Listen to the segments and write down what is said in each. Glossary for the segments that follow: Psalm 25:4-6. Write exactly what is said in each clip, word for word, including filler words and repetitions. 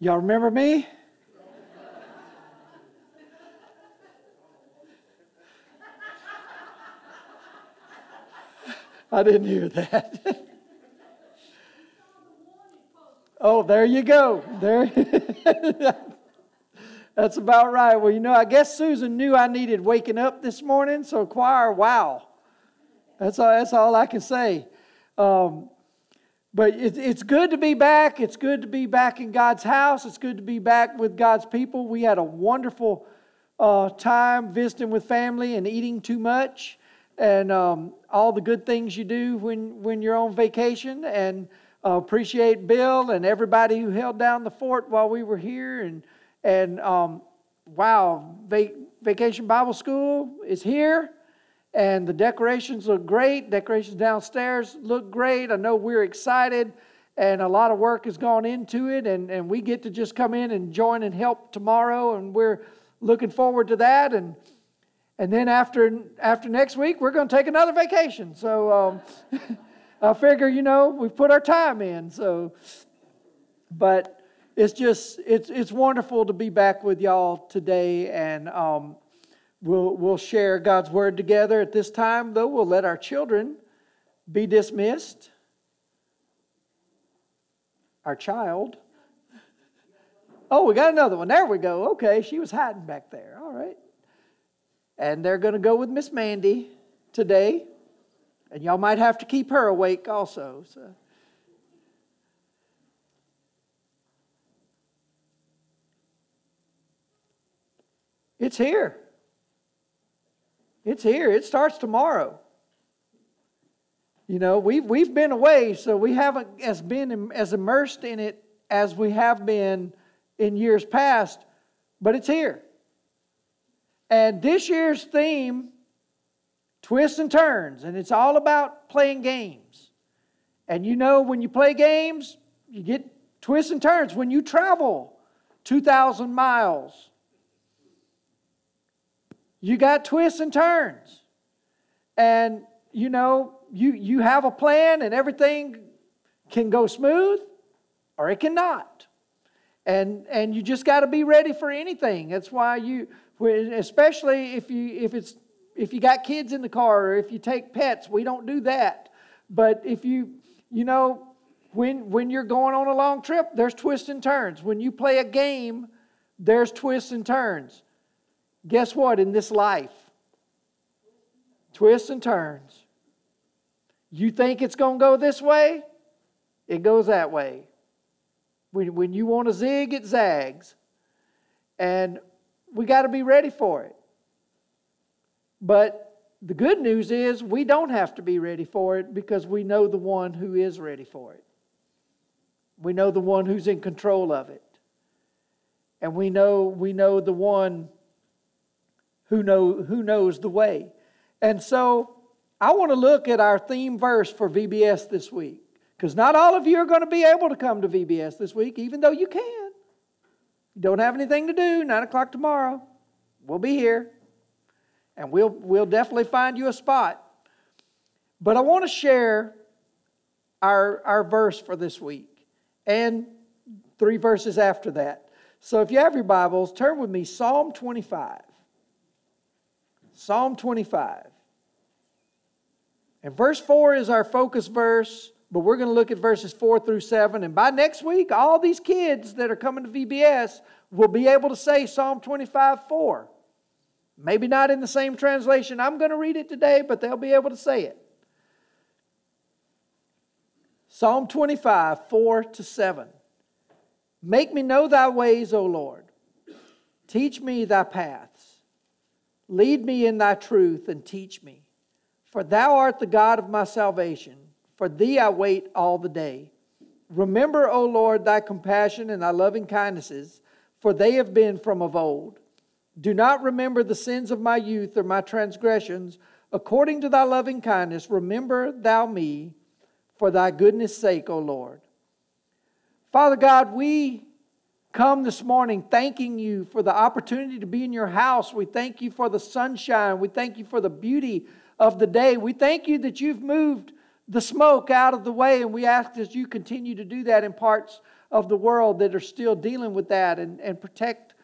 Y'all remember me? I didn't hear that. Oh, there you go. There. That's about right. Well, you know, I guess Susan knew I needed waking up this morning, so choir, wow. That's all, that's all I can say. Um, but it, it's good to be back. It's good to be back in God's house. It's good to be back with God's people. We had a wonderful uh, time visiting with family and eating too much and um, all the good things you do when, when you're on vacation. And Uh, appreciate Bill and everybody who held down the fort while we were here. And, and um, wow, vac Vacation Bible School is here. And the decorations look great. Decorations downstairs look great. I know we're excited. And a lot of work has gone into it. And, and we get to just come in and join and help tomorrow. And we're looking forward to that. And, and then after, after next week, we're going to take another vacation. So... Um, I figure, you know, we've put our time in, so, but it's just, it's it's wonderful to be back with y'all today, and um, we'll, we'll share God's Word together at this time, though we'll let our children be dismissed, our child. Oh, we got another one, there we go, okay, she was hiding back there, all right, and they're going to go with Miss Mandy today. And y'all might have to keep her awake also. So. It's here. It's here. It starts tomorrow. You know, we've, we've been away, so we haven't as been as immersed in it as we have been in years past, but it's here. And this year's theme... twists and turns, and it's all about playing games. And you know, when you play games, you get twists and turns. When you travel two thousand miles, you got twists and turns. And you know, you, you have a plan, and everything can go smooth, or it cannot. And, and you just got to be ready for anything. That's why you, especially if you, if it's, if you got kids in the car, or if you take pets, we don't do that. But if you, you know, when, when you're going on a long trip, there's twists and turns. When you play a game, there's twists and turns. Guess what? In this life, twists and turns. You think it's going to go this way? It goes that way. When, when you want to zig, it zags. And we got to be ready for it. But the good news is we don't have to be ready for it because we know the one who is ready for it. We know the one who's in control of it. And we know, we know the one who, know, who knows the way. And so I want to look at our theme verse for V B S this week. Because not all of you are going to be able to come to V B S this week, even though you can. You don't have anything to do. nine o'clock tomorrow. We'll be here. And we'll, we'll definitely find you a spot. But I want to share our, our verse for this week. And three verses after that. So if you have your Bibles, turn with me Psalm twenty-five. Psalm twenty-five. And verse four is our focus verse. But we're going to look at verses four through seven. And by next week, all these kids that are coming to V B S will be able to say Psalm twenty-five four. Maybe not in the same translation I'm going to read it today, but they'll be able to say it. Psalm twenty-five, four to seven. Make me know thy ways, O Lord. Teach me thy paths. Lead me in thy truth and teach me. For thou art the God of my salvation. For thee I wait all the day. Remember, O Lord, thy compassion and thy loving kindnesses, for they have been from of old. Do not remember the sins of my youth or my transgressions. According to thy loving kindness, remember thou me for thy goodness' sake, O Lord. Father God, we come this morning thanking you for the opportunity to be in your house. We thank you for the sunshine. We thank you for the beauty of the day. We thank you that you've moved the smoke out of the way, and we ask that you continue to do that in parts of the world that are still dealing with that, and, and protect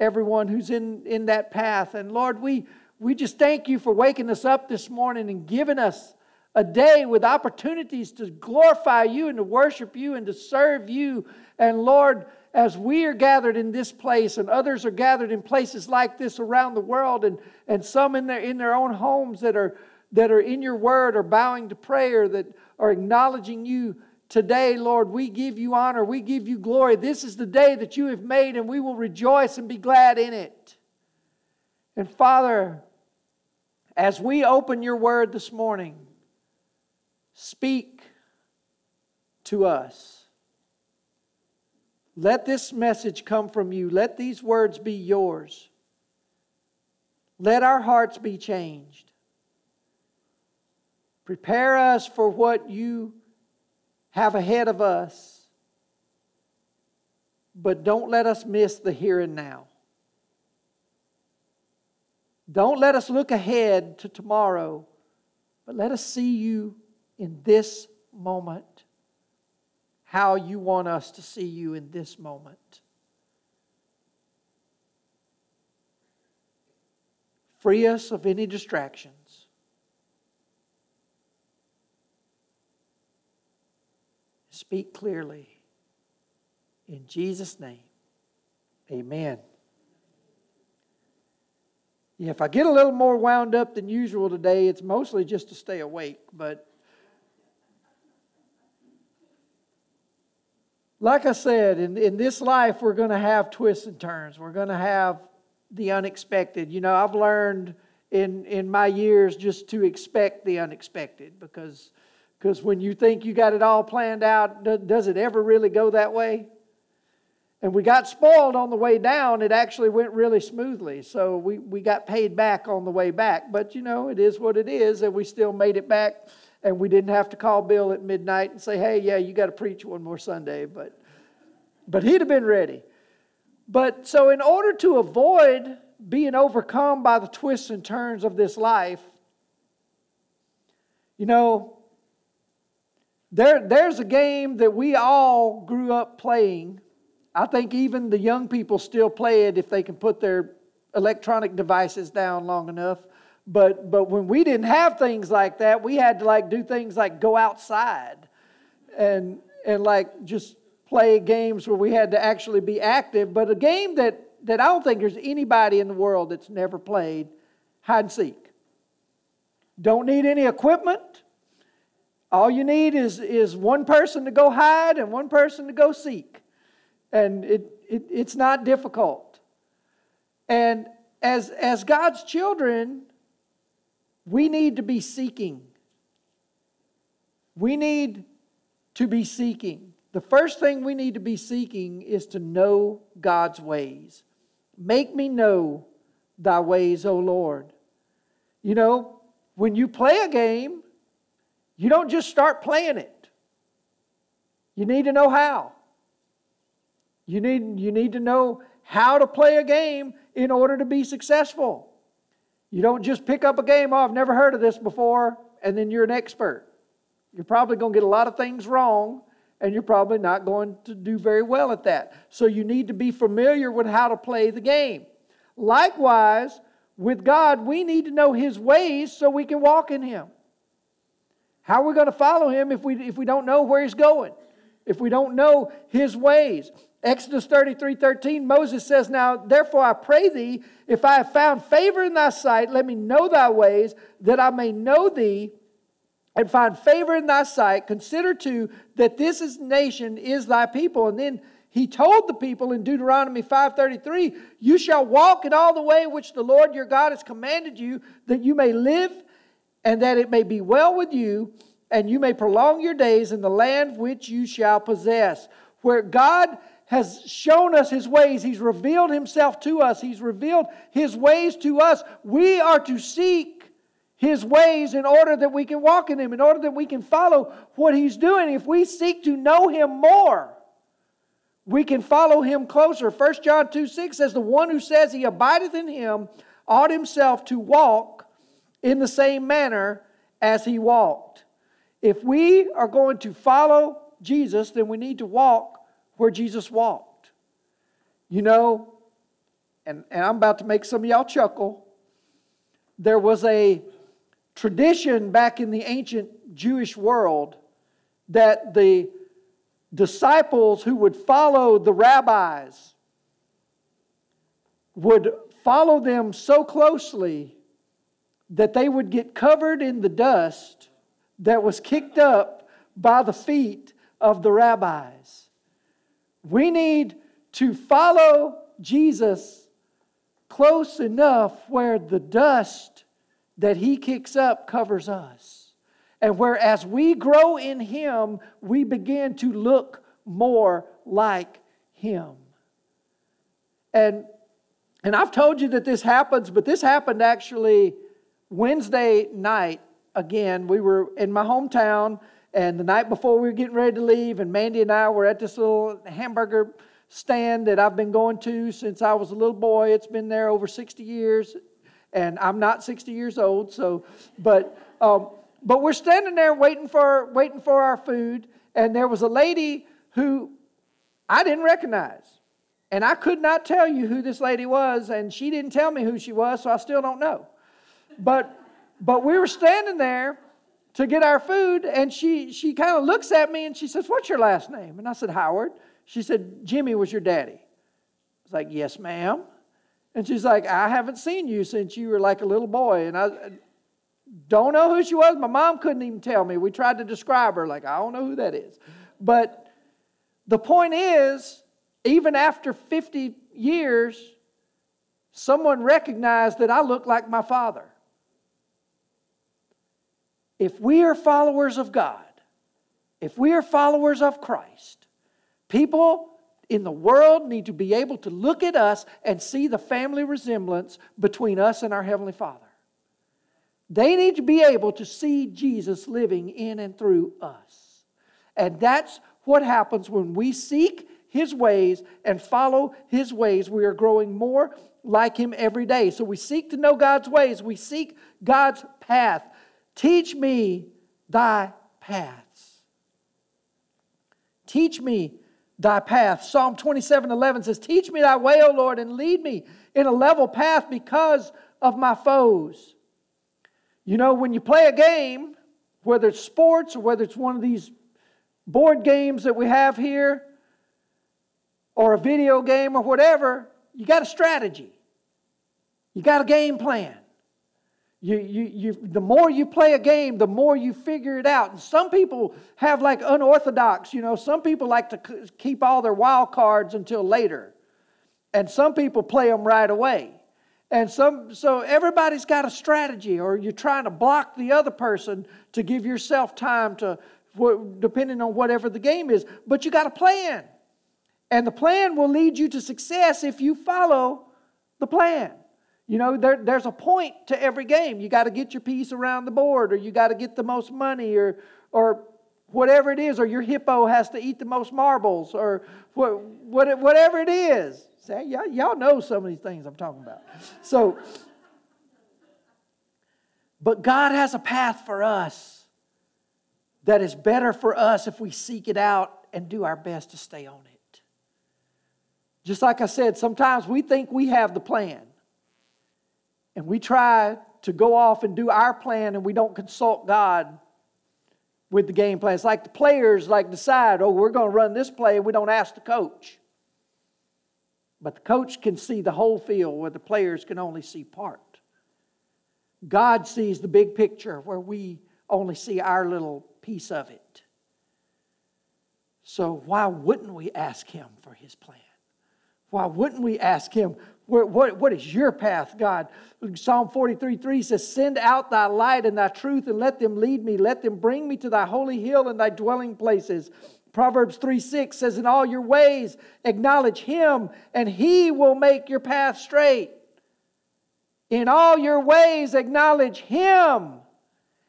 everyone who's in, in that path. And Lord, we, we just thank you for waking us up this morning and giving us a day with opportunities to glorify you and to worship you and to serve you. And Lord, as we are gathered in this place and others are gathered in places like this around the world, and, and some in their, in their own homes that are, that are in your word or bowing to prayer, that are acknowledging you today, Lord, we give you honor. We give you glory. This is the day that you have made, and we will rejoice and be glad in it. And Father, as we open your word this morning, speak to us. Let this message come from you. Let these words be yours. Let our hearts be changed. Prepare us for what you have ahead of us, but don't let us miss the here and now. Don't let us look ahead to tomorrow, but let us see you in this moment, how you want us to see you in this moment. Free us of any distractions. Speak clearly. In Jesus' name, amen. Yeah, if I get a little more wound up than usual today, it's mostly just to stay awake. But like I said, in, in this life, we're going to have twists and turns. We're going to have the unexpected. You know, I've learned in, in my years just to expect the unexpected, because... Because when you think you got it all planned out, does it ever really go that way? And we got spoiled on the way down. It actually went really smoothly. So we, we got paid back on the way back. But, you know, it is what it is. And we still made it back. And we didn't have to call Bill at midnight and say, hey, yeah, you got to preach one more Sunday. But, but he'd have been ready. But so in order to avoid being overcome by the twists and turns of this life, you know, There, there's a game that we all grew up playing. I think even the young people still play it if they can put their electronic devices down long enough. But, but when we didn't have things like that, we had to like do things like go outside and, and like just play games where we had to actually be active. But a game that, that I don't think there's anybody in the world that's never played, hide and seek. Don't need any equipment. All you need is, is one person to go hide and one person to go seek. And it, it it's not difficult. And as, as God's children, we need to be seeking. We need to be seeking. The first thing we need to be seeking is to know God's ways. Make me know thy ways, O Lord. You know, when you play a game, you don't just start playing it. You need to know how. You need, you need to know how to play a game in order to be successful. You don't just pick up a game, oh, I've never heard of this before, and then you're an expert. You're probably going to get a lot of things wrong, and you're probably not going to do very well at that. So you need to be familiar with how to play the game. Likewise, with God, we need to know His ways so we can walk in Him. How are we going to follow Him if we, if we don't know where He's going? If we don't know His ways? Exodus thirty-three thirteen, Moses says, now, therefore I pray thee, if I have found favor in thy sight, let me know thy ways, that I may know thee and find favor in thy sight. Consider, too, that this is nation is thy people. And then he told the people in Deuteronomy five thirty-three, you shall walk in all the way which the Lord your God has commanded you, that you may live, and that it may be well with you, and you may prolong your days in the land which you shall possess. Where God has shown us His ways, He's revealed Himself to us, He's revealed His ways to us, we are to seek His ways in order that we can walk in Him, in order that we can follow what He's doing. If we seek to know Him more, we can follow Him closer. First John two six says, the one who says he abideth in Him ought himself to walk in the same manner as He walked. If we are going to follow Jesus, then we need to walk where Jesus walked. You know, and, and I'm about to make some of y'all chuckle. There was a tradition back in the ancient Jewish world that the disciples who would follow the rabbis would follow them so closely that they would get covered in the dust that was kicked up by the feet of the rabbis. We need to follow Jesus close enough where the dust that He kicks up covers us. And where as we grow in Him, we begin to look more like Him. And, and I've told you that this happens, but this happened actually Wednesday night. Again, we were in my hometown, and the night before we were getting ready to leave, and Mandy and I were at this little hamburger stand that I've been going to since I was a little boy. It's been there over sixty years, and I'm not sixty years old, so, but um, but we're standing there waiting for waiting for our food, and there was a lady who I didn't recognize, and I could not tell you who this lady was, and she didn't tell me who she was, so I still don't know, but. But we were standing there to get our food, and she, she kind of looks at me, and she says, "What's your last name?" And I said, "Howard." She said, "Jimmy was your daddy." I was like, "Yes, ma'am." And she's like, "I haven't seen you since you were like a little boy." And I don't know who she was. My mom couldn't even tell me. We tried to describe her. Like, I don't know who that is. But the point is, even after fifty years, someone recognized that I look like my father. If we are followers of God, if we are followers of Christ, people in the world need to be able to look at us and see the family resemblance between us and our Heavenly Father. They need to be able to see Jesus living in and through us. And that's what happens when we seek His ways and follow His ways. We are growing more like Him every day. So we seek to know God's ways. We seek God's path. Teach me thy paths. Teach me thy paths. Psalm twenty-seven eleven says, "Teach me thy way, O Lord, and lead me in a level path because of my foes." You know, when you play a game, whether it's sports or whether it's one of these board games that we have here, or a video game or whatever, you got a strategy. You got a game plan. You, you, you, the more you play a game, the more you figure it out. And some people have like unorthodox, you know, some people like to keep all their wild cards until later. And some people play them right away. And some, so everybody's got a strategy, or you're trying to block the other person to give yourself time to, depending on whatever the game is. But you got a plan. And the plan will lead you to success if you follow the plan. You know, there, there's a point to every game. You got to get your piece around the board, or you got to get the most money, or or whatever it is, or your hippo has to eat the most marbles, or what, what, whatever it is. See, y'all, y'all know some of these things I'm talking about. So, but God has a path for us that is better for us if we seek it out and do our best to stay on it. Just like I said, sometimes we think we have the plan. And we try to go off and do our plan, and we don't consult God with the game plan. It's like the players like decide, oh, we're going to run this play, and we don't ask the coach. But the coach can see the whole field where the players can only see part. God sees the big picture where we only see our little piece of it. So why wouldn't we ask Him for His plan? Why wouldn't we ask Him, What, what, what is your path, God? Psalm forty-three three says, "Send out thy light and thy truth, and let them lead me. Let them bring me to thy holy hill and thy dwelling places." Proverbs three six says, "In all your ways acknowledge Him, and He will make your path straight." In all your ways acknowledge Him,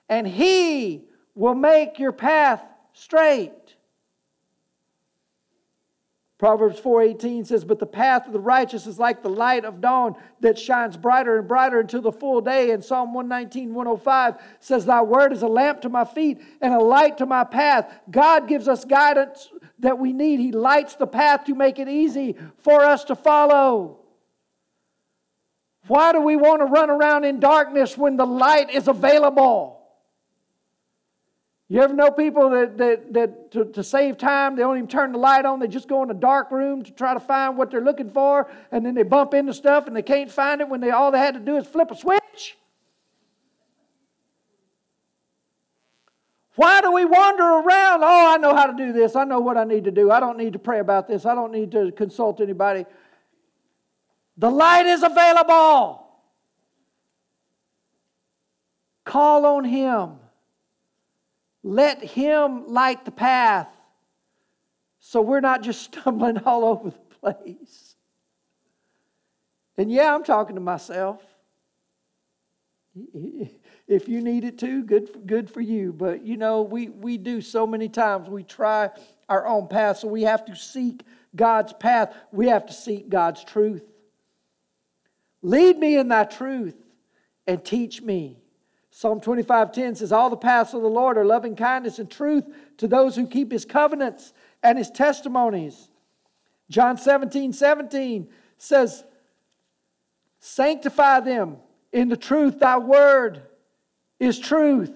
and He will make your path straight. Proverbs four eighteen says, "But the path of the righteous is like the light of dawn that shines brighter and brighter until the full day." And Psalm one nineteen, one oh five says, "Thy word is a lamp to my feet and a light to my path." God gives us guidance that we need. He lights the path to make it easy for us to follow. Why do we want to run around in darkness when the light is available? You ever know people that, that, that to, to save time, they don't even turn the light on. They just go in a dark room to try to find what they're looking for, and then they bump into stuff and they can't find it when they all they had to do is flip a switch? Why do we wander around? Oh, I know how to do this. I know what I need to do. I don't need to pray about this. I don't need to consult anybody. The light is available. Call on Him. Let Him light the path so we're not just stumbling all over the place. And yeah, I'm talking to myself. If you need it too, good, good for you. But you know, we, we do so many times. We try our own path, so we have to seek God's path. We have to seek God's truth. Lead me in thy truth and teach me. Psalm twenty-five ten says, all the paths of the Lord are loving kindness and truth to those who keep His covenants and His testimonies. John seventeen seventeen says, sanctify them in the truth. Thy word is truth.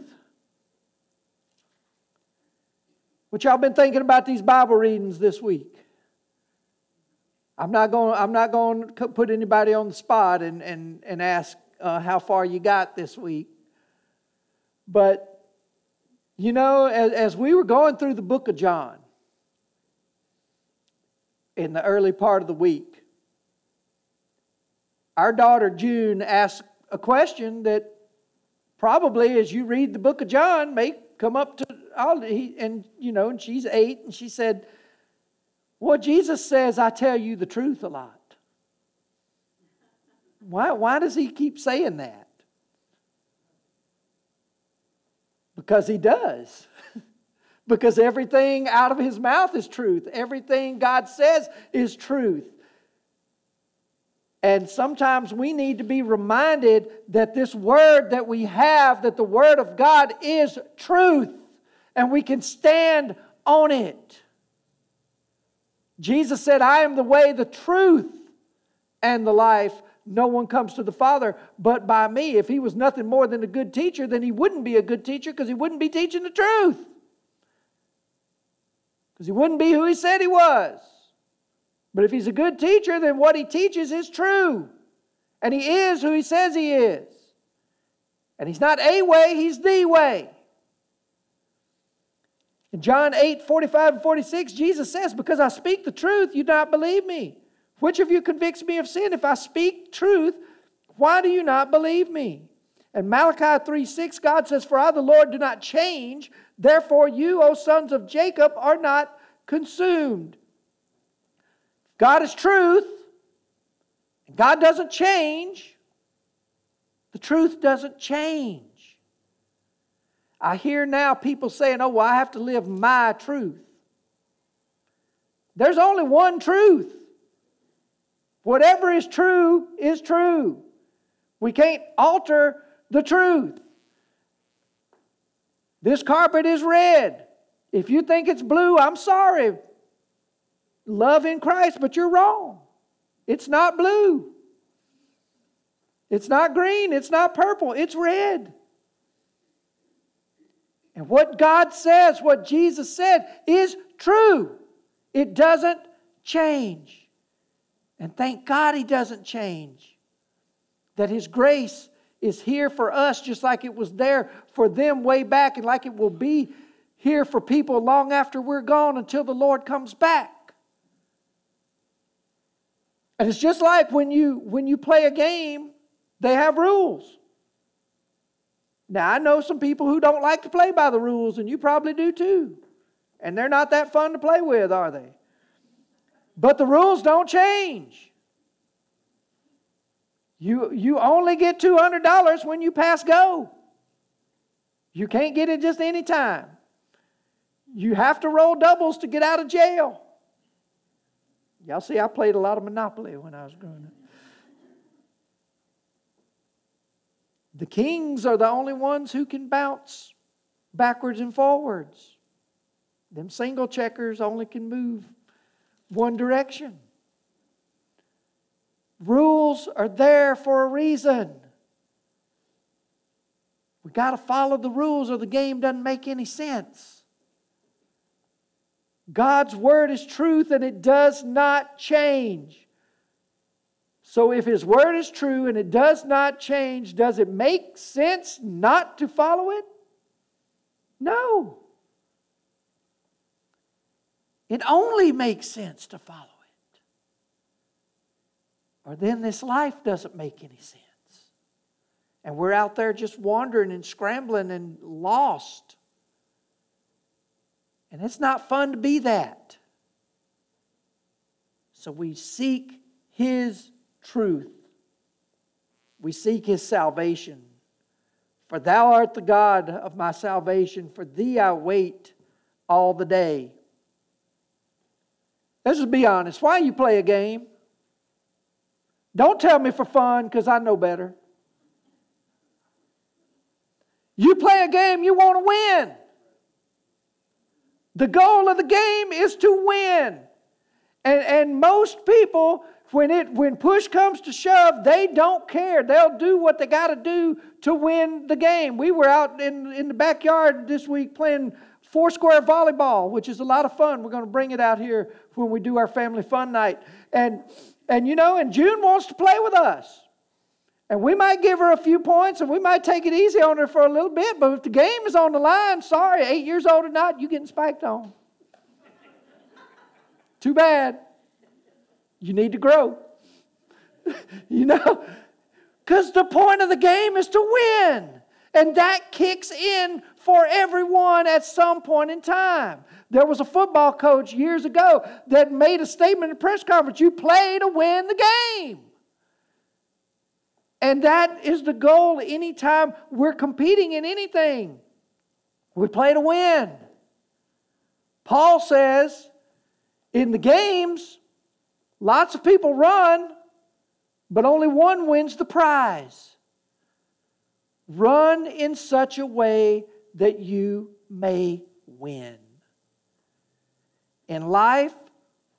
Which I've been thinking about these Bible readings this week. I'm not going, I'm not going to put anybody on the spot and, and, and ask uh, how far you got this week. But, you know, as, as we were going through the book of John in the early part of the week, our daughter June asked a question that probably as you read the book of John may come up to, and you know, and she's eight, and she said, well, Jesus says, I tell you the truth a lot. Why, why does He keep saying that? Because He does. Because everything out of His mouth is truth. Everything God says is truth. And sometimes we need to be reminded that this word that we have, that the word of God is truth. And we can stand on it. Jesus said, I am the way, the truth, and the life. No one comes to the Father but by me. If He was nothing more than a good teacher, then He wouldn't be a good teacher, because He wouldn't be teaching the truth. Because He wouldn't be who He said He was. But if He's a good teacher, then what He teaches is true. And He is who He says He is. And He's not a way, He's the way. In John eight forty-five and forty-six, Jesus says, because I speak the truth, you do not believe me. Which of you convicts me of sin? If I speak truth, why do you not believe me? And Malachi three six, God says, for I, the Lord, do not change. Therefore you, O sons of Jacob, are not consumed. God is truth. And God doesn't change. The truth doesn't change. I hear now people saying, oh, well, I have to live my truth. There's only one truth. Whatever is true is true. We can't alter the truth. This carpet is red. If you think it's blue, I'm sorry. Love in Christ, but you're wrong. It's not blue. It's not green. It's not purple. It's red. And what God says, what Jesus said, is true. It doesn't change. And thank God He doesn't change. That His grace is here for us just like it was there for them way back, and like it will be here for people long after we're gone until the Lord comes back. And it's just like when you, when you play a game, they have rules. Now, I know some people who don't like to play by the rules, and you probably do too. And they're not that fun to play with, are they? But the rules don't change. You, you only get two hundred dollars when you pass go. You can't get it just any time. You have to roll doubles to get out of jail. Y'all see, I played a lot of Monopoly when I was growing up. The kings are the only ones who can bounce backwards and forwards. Them single checkers only can move one direction. Rules are there for a reason. We've got to follow the rules or the game doesn't make any sense. God's Word is truth and it does not change. So if His Word is true and it does not change, does it make sense not to follow it? No. It only makes sense to follow it. Or then this life doesn't make any sense. And we're out there just wandering and scrambling and lost. And it's not fun to be that. So we seek His truth. We seek His salvation. For Thou art the God of my salvation. For Thee I wait all the day. Let's just be honest. Why you play a game? Don't tell me for fun because I know better. You play a game, you want to win. The goal of the game is to win. And, and most people, when, it, when push comes to shove, they don't care. They'll do what they got to do to win the game. We were out in, in the backyard this week playing four-square volleyball, which is a lot of fun. We're going to bring it out here when we do our family fun night. And, and you know, and June wants to play with us. And we might give her a few points and we might take it easy on her for a little bit. But if the game is on the line, sorry, eight years old or not, you're getting spiked on. Too bad. You need to grow. You know? Because the point of the game is to win. And that kicks in for everyone at some point in time. There was a football coach years ago that made a statement in a press conference, you play to win the game. And that is the goal anytime we're competing in anything. We play to win. Paul says, in the games, lots of people run, but only one wins the prize. Run in such a way that you may win. In life,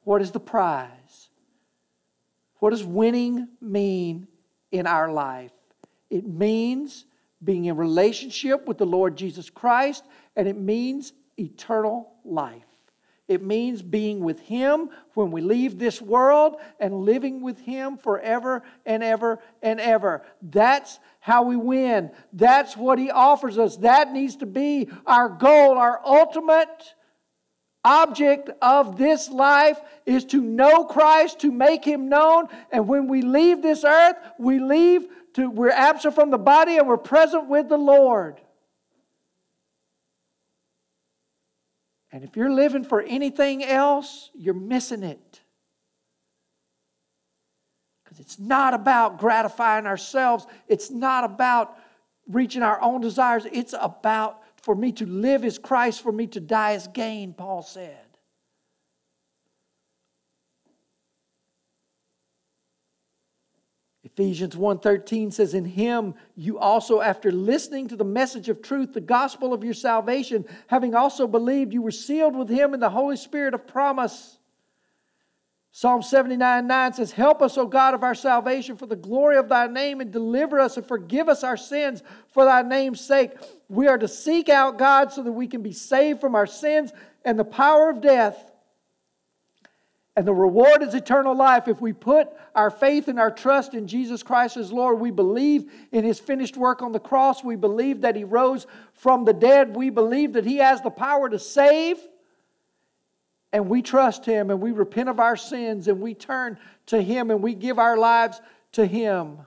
what is the prize? What does winning mean in our life? It means being in relationship with the Lord Jesus Christ, and it means eternal life. It means being with Him when we leave this world and living with Him forever and ever and ever. That's how we win. That's what He offers us. That needs to be our goal. Our ultimate object of this life is to know Christ, to make Him known. And when we leave this earth, we leave to, we're absent from the body and we're present with the Lord. And if you're living for anything else, you're missing it. Because it's not about gratifying ourselves. It's not about reaching our own desires. It's about, for me to live is Christ, for me to die is gain, Paul said. Ephesians one thirteen says, in Him you also, after listening to the message of truth, the gospel of your salvation, having also believed, you were sealed with Him in the Holy Spirit of promise. Psalm seventy-nine nine says, help us, O God of our salvation, for the glory of Thy name, and deliver us and forgive us our sins for Thy name's sake. We are to seek out God so that we can be saved from our sins and the power of death. And the reward is eternal life. If we put our faith and our trust in Jesus Christ as Lord, we believe in His finished work on the cross. We believe that He rose from the dead. We believe that He has the power to save. And we trust Him and we repent of our sins and we turn to Him and we give our lives to Him.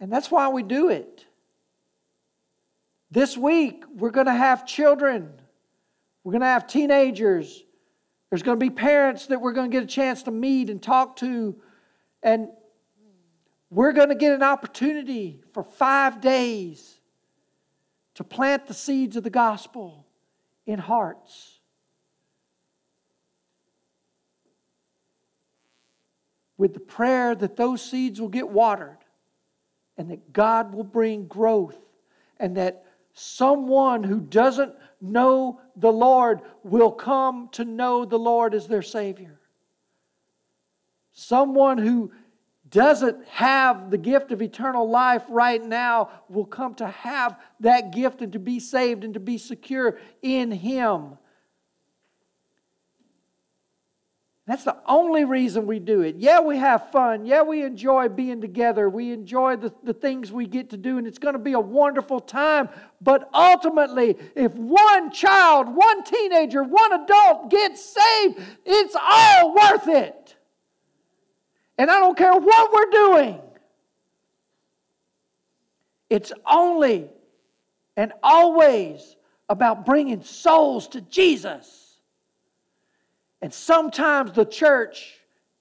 And that's why we do it. This week, we're going to have children. We're going to have teenagers. There's going to be parents that we're going to get a chance to meet and talk to. And we're going to get an opportunity for five days to plant the seeds of the gospel in hearts. With the prayer that those seeds will get watered and that God will bring growth and that someone who doesn't know the Lord will come to know the Lord as their Savior. Someone who doesn't have the gift of eternal life right now will come to have that gift and to be saved and to be secure in Him. That's the only reason we do it. Yeah, we have fun. Yeah, we enjoy being together. We enjoy the, the things we get to do, and it's going to be a wonderful time. But ultimately, if one child, one teenager, one adult gets saved, it's all worth it. And I don't care what we're doing. It's only and always about bringing souls to Jesus. And sometimes the church,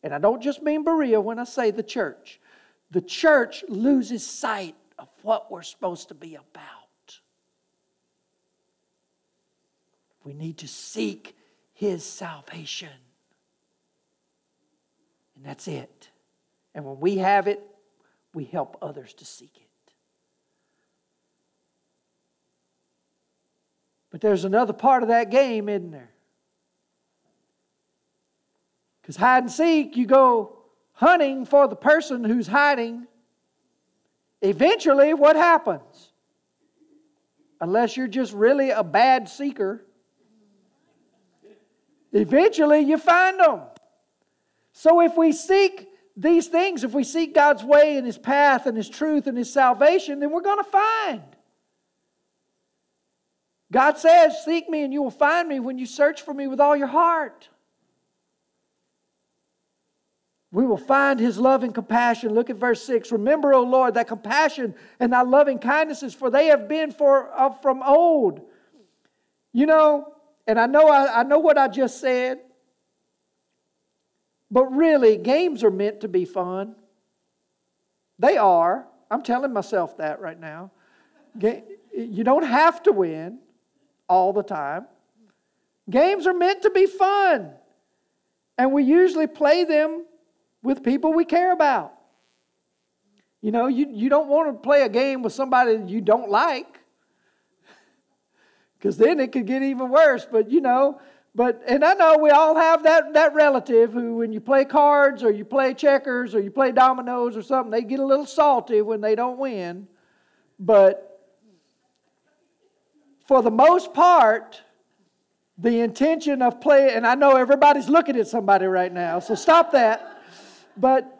and I don't just mean Berea when I say the church, the church loses sight of what we're supposed to be about. We need to seek His salvation. And that's it. And when we have it, we help others to seek it. But there's another part of that game, isn't there? Because hide and seek, you go hunting for the person who's hiding. Eventually, what happens? Unless you're just really a bad seeker, eventually you find them. So if we seek these things, if we seek God's way and His path and His truth and His salvation, then we're going to find. God says, "Seek me and you will find me when you search for me with all your heart." We will find His love and compassion. Look at verse six. Remember, O Lord, thy compassion and thy loving kindnesses, for they have been for, uh, from old. You know, and I know, I, I know what I just said, but really, games are meant to be fun. They are. I'm telling myself that right now. You don't have to win all the time. Games are meant to be fun. And we usually play them with people we care about. You know, you, you don't want to play a game with somebody you don't like, because then it could get even worse. But, you know, but and I know we all have that, that relative who, when you play cards or you play checkers or you play dominoes or something, they get a little salty when they don't win. But for the most part, the intention of play, and I know everybody's looking at somebody right now, so stop that. But,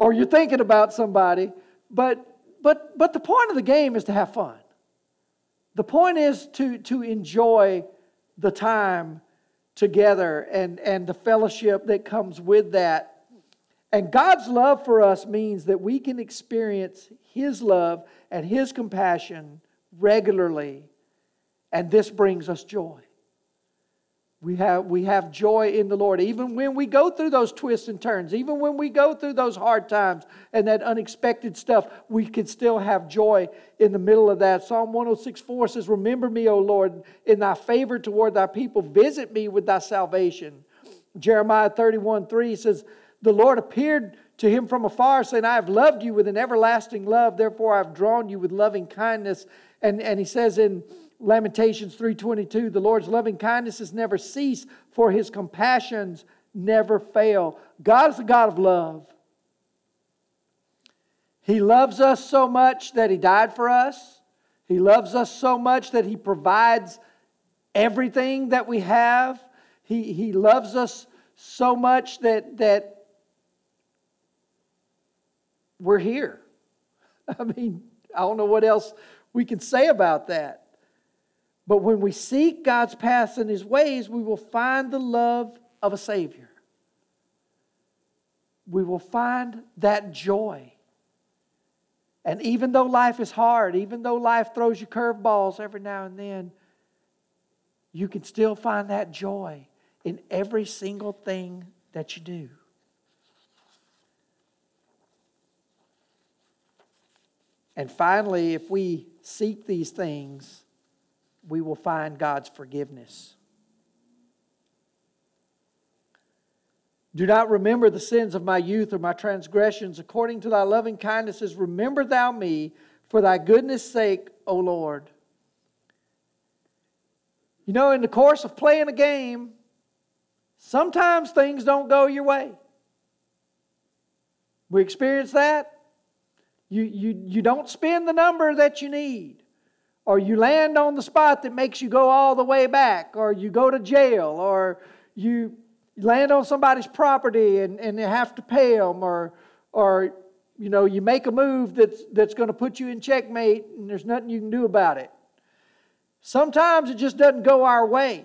or you're thinking about somebody, but but but the point of the game is to have fun. The point is to to enjoy the time together and and the fellowship that comes with that. And God's love for us means that we can experience His love and His compassion regularly, and this brings us joy. We have, we have joy in the Lord, even when we go through those twists and turns, even when we go through those hard times and that unexpected stuff, we can still have joy in the middle of that. Psalm one oh six four says, "Remember me, O Lord, in thy favor toward thy people. Visit me with thy salvation." Jeremiah thirty-one three says, "The Lord appeared to him from afar, saying, I have loved you with an everlasting love. Therefore, I have drawn you with loving kindness." And, and he says in Lamentations three twenty-two, "The Lord's loving kindnesses never cease, for His compassions never fail." God is a God of love. He loves us so much that He died for us. He loves us so much that He provides everything that we have. He, he loves us so much that, that we're here. I mean, I don't know what else we can say about that. But when we seek God's paths and His ways, we will find the love of a Savior. We will find that joy. And even though life is hard, even though life throws you curveballs every now and then, you can still find that joy in every single thing that you do. And finally, if we seek these things, we will find God's forgiveness. "Do not remember the sins of my youth or my transgressions. According to thy loving kindnesses, remember thou me for thy goodness' sake, O Lord. You know, in the course of playing a game, sometimes things don't go your way. We experience that. You, you, you don't spend the number that you need. Or you land on the spot that makes you go all the way back. Or you go to jail. Or you land on somebody's property and, and they have to pay them. Or, or you know, you make a move that's, that's going to put you in checkmate and there's nothing you can do about it. Sometimes it just doesn't go our way.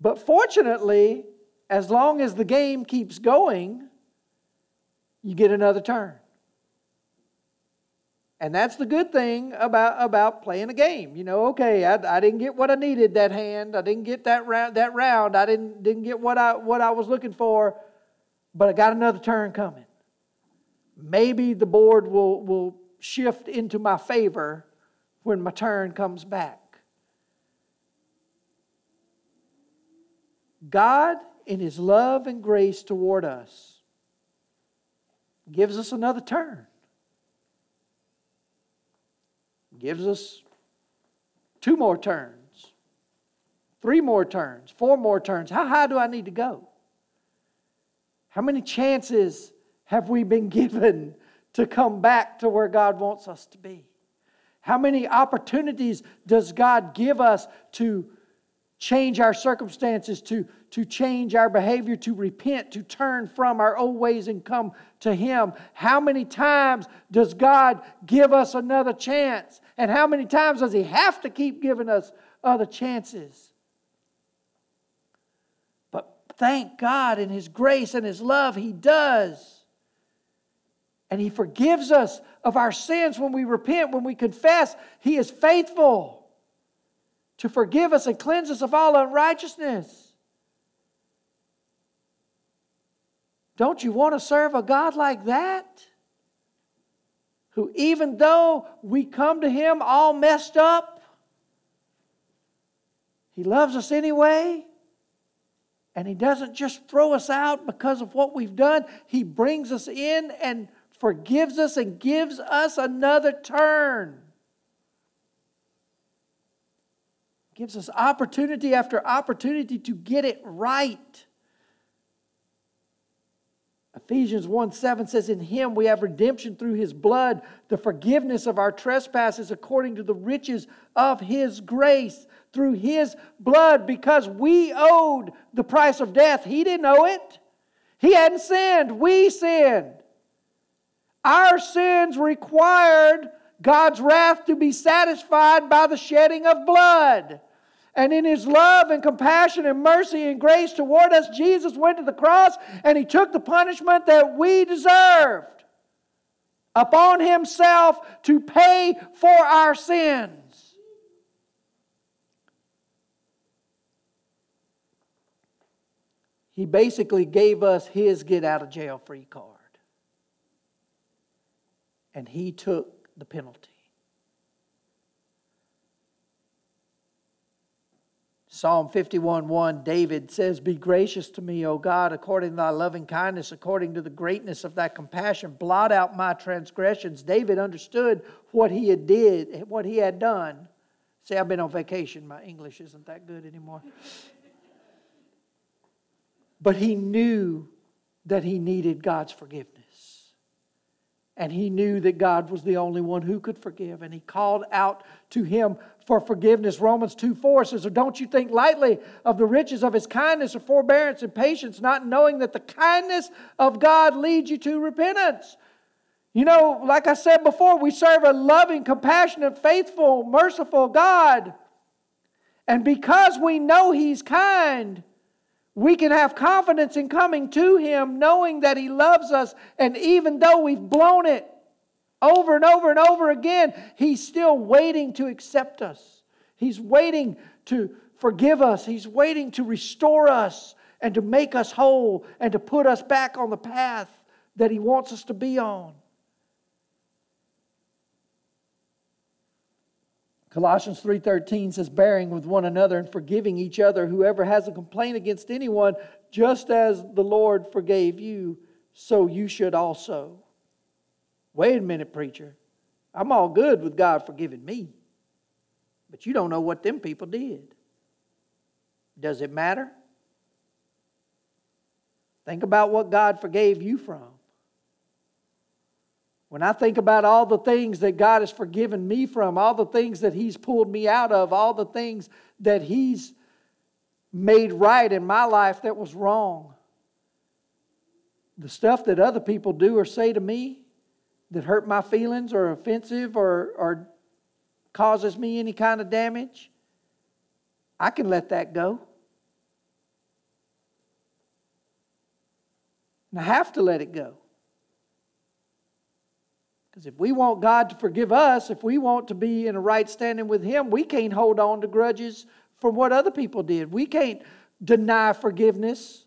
But fortunately, as long as the game keeps going, you get another turn. And that's the good thing about, about playing a game. You know, okay, I, I didn't get what I needed that hand. I didn't get that round. That round, I didn't, didn't get what I, what I was looking for. But I got another turn coming. Maybe the board will, will shift into my favor when my turn comes back. God, in His love and grace toward us, gives us another turn. Gives us two more turns, three more turns, four more turns. How high do I need to go? How many chances have we been given to come back to where God wants us to be? How many opportunities does God give us to change our circumstances, to, to change our behavior, to repent, to turn from our old ways and come to Him? How many times does God give us another chance? And how many times does He have to keep giving us other chances? But thank God in His grace and His love, He does. And He forgives us of our sins when we repent, when we confess. He is faithful to forgive us and cleanse us of all unrighteousness. Don't you want to serve a God like that? Who, even though we come to Him all messed up, He loves us anyway. And He doesn't just throw us out because of what we've done. He brings us in and forgives us and gives us another turn. Gives us opportunity after opportunity to get it right. Ephesians one seven says, in Him we have redemption through His blood, the forgiveness of our trespasses according to the riches of His grace. Through His blood, because we owed the price of death. He didn't owe it. He hadn't sinned. We sinned. Our sins required God's wrath to be satisfied by the shedding of blood. And in His love and compassion and mercy and grace toward us, Jesus went to the cross and He took the punishment that we deserved upon Himself to pay for our sins. He basically gave us His get-out-of-jail-free card. And He took the penalty. Psalm fifty-one one, David says, be gracious to me, O God, according to thy loving kindness, according to the greatness of thy compassion, blot out my transgressions. David understood what he had did, what he had done. See, I've been on vacation. My English isn't that good anymore. But he knew that he needed God's forgiveness. And he knew that God was the only one who could forgive. And he called out to Him for forgiveness. Romans two four says, or don't you think lightly of the riches of His kindness or forbearance and patience, not knowing that the kindness of God leads you to repentance. You know, like I said before, we serve a loving, compassionate, faithful, merciful God. And because we know He's kind, we can have confidence in coming to Him knowing that He loves us. And even though we've blown it over and over and over again, He's still waiting to accept us. He's waiting to forgive us. He's waiting to restore us and to make us whole and to put us back on the path that He wants us to be on. Colossians three thirteen says, bearing with one another and forgiving each other, whoever has a complaint against anyone, just as the Lord forgave you, so you should also. Wait a minute, preacher. I'm all good with God forgiving me. But you don't know what them people did. Does it matter? Think about what God forgave you from. When I think about all the things that God has forgiven me from, all the things that He's pulled me out of, all the things that He's made right in my life that was wrong, the stuff that other people do or say to me that hurt my feelings or offensive or, or causes me any kind of damage, I can let that go. And I have to let it go. Because if we want God to forgive us, if we want to be in a right standing with Him, we can't hold on to grudges from what other people did. We can't deny forgiveness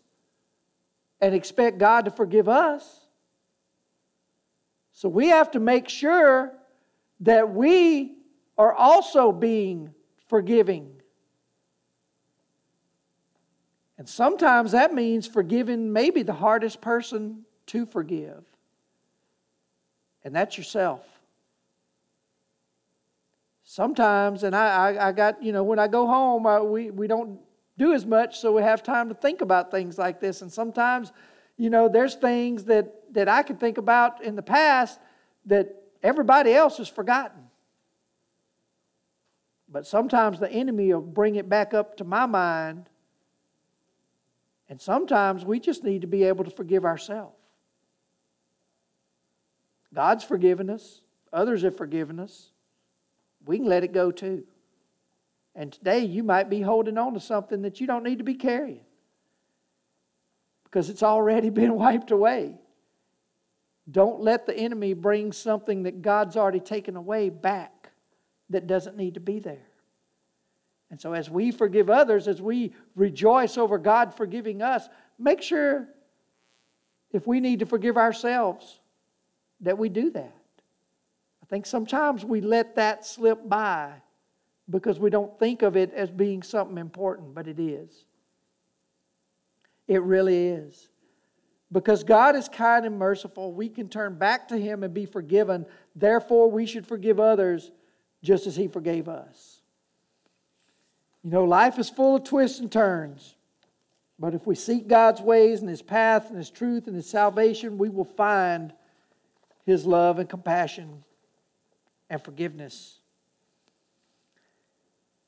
and expect God to forgive us. So we have to make sure that we are also being forgiving. And sometimes that means forgiving maybe the hardest person to forgive. And that's yourself. Sometimes, and I, I, I got, you know, when I go home, I, we, we don't do as much, so we have time to think about things like this. And sometimes, you know, there's things that, that I could think about in the past that everybody else has forgotten. But sometimes the enemy will bring it back up to my mind. And sometimes we just need to be able to forgive ourselves. God's forgiven us. Others have forgiven us. We can let it go too. And today you might be holding on to something that you don't need to be carrying, because it's already been wiped away. Don't let the enemy bring something that God's already taken away back that doesn't need to be there. And so as we forgive others, as we rejoice over God forgiving us, make sure if we need to forgive ourselves that we do that. I think sometimes we let that slip by because we don't think of it as being something important, but it is. It really is. Because God is kind and merciful, we can turn back to Him and be forgiven. Therefore, we should forgive others just as He forgave us. You know, life is full of twists and turns. But if we seek God's ways and His path and His truth and His salvation, we will find His love and compassion and forgiveness.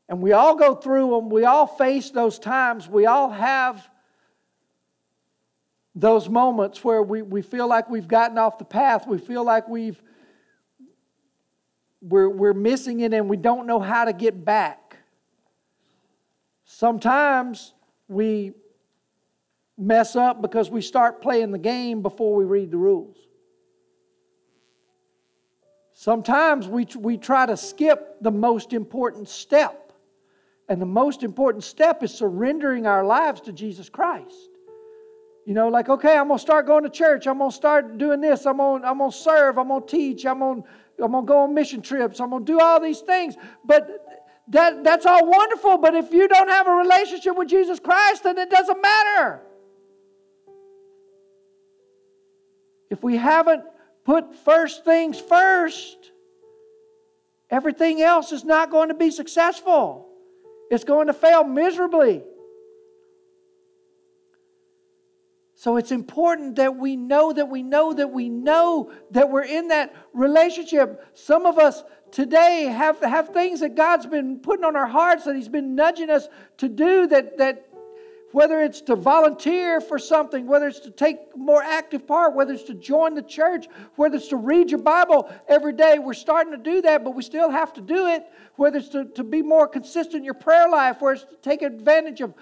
And we all go through them. We all face those times. We all have those moments where we, we feel like we've gotten off the path. We feel like we've, we're, we're missing it and we don't know how to get back. Sometimes we mess up because we start playing the game before we read the rules. Sometimes we, we try to skip the most important step. And the most important step is surrendering our lives to Jesus Christ. You know, like, okay, I'm going to start going to church. I'm going to start doing this. I'm going I'm going to serve. I'm going to teach. I'm going I'm going to go on mission trips. I'm going to do all these things. But That, that's all wonderful, but if you don't have a relationship with Jesus Christ, then it doesn't matter. If we haven't put first things first, everything else is not going to be successful. It's going to fail miserably. So it's important that we know that we know that we know that we're in that relationship. Some of us today have, have things that God's been putting on our hearts that He's been nudging us to do, that, that whether it's to volunteer for something, whether it's to take more active part, whether it's to join the church, whether it's to read your Bible every day. We're starting to do that, but we still have to do it. Whether it's to, to be more consistent in your prayer life, whether it's to take advantage of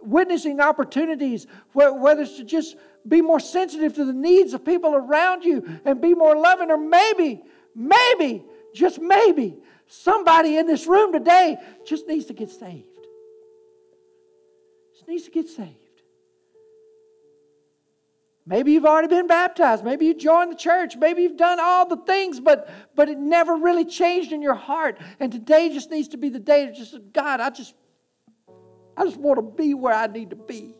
witnessing opportunities, whether it's to just be more sensitive to the needs of people around you and be more loving, or maybe, maybe, just maybe, somebody in this room today just needs to get saved. Just needs to get saved. Maybe you've already been baptized. Maybe you joined the church. Maybe you've done all the things, but, but it never really changed in your heart. And today just needs to be the day to just, God, I just I just want to be where I need to be.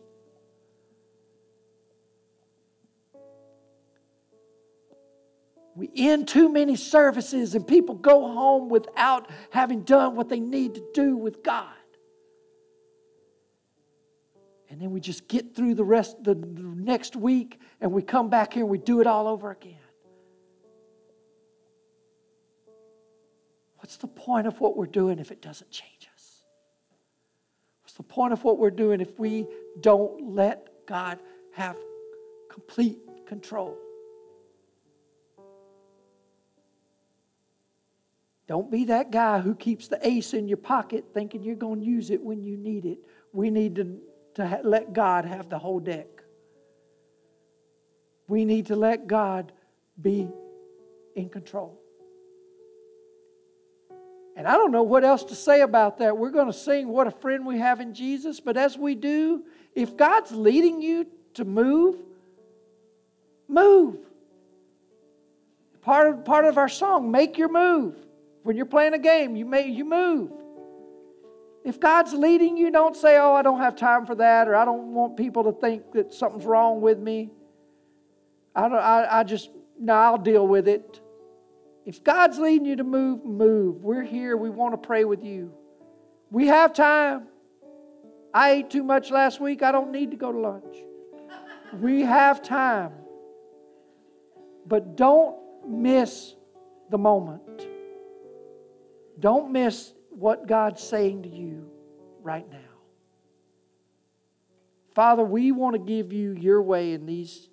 We end too many services and people go home without having done what they need to do with God. And then we just get through the rest the next week and we come back here and we do it all over again. What's the point of what we're doing if it doesn't change us? What's the point of what we're doing if we don't let God have complete control? Don't be that guy who keeps the ace in your pocket thinking you're going to use it when you need it. We need to, to ha- let God have the whole deck. We need to let God be in control. And I don't know what else to say about that. We're going to sing What a Friend We Have in Jesus. But as we do, if God's leading you to move, move. Part of, part of our song, make your move. When you're playing a game, you may, you move. If God's leading you, don't say, oh, I don't have time for that, or I don't want people to think that something's wrong with me. I don't. I, I just, no, I'll deal with it. If God's leading you to move, move. We're here. We want to pray with you. We have time. I ate too much last week. I don't need to go to lunch. We have time. But don't miss the moment. Don't miss what God's saying to you right now. Father, we want to give you your way in these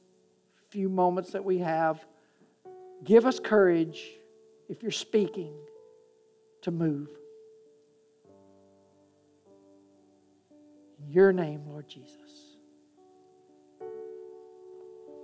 few moments that we have. Give us courage, if you're speaking, to move. In your name, Lord Jesus.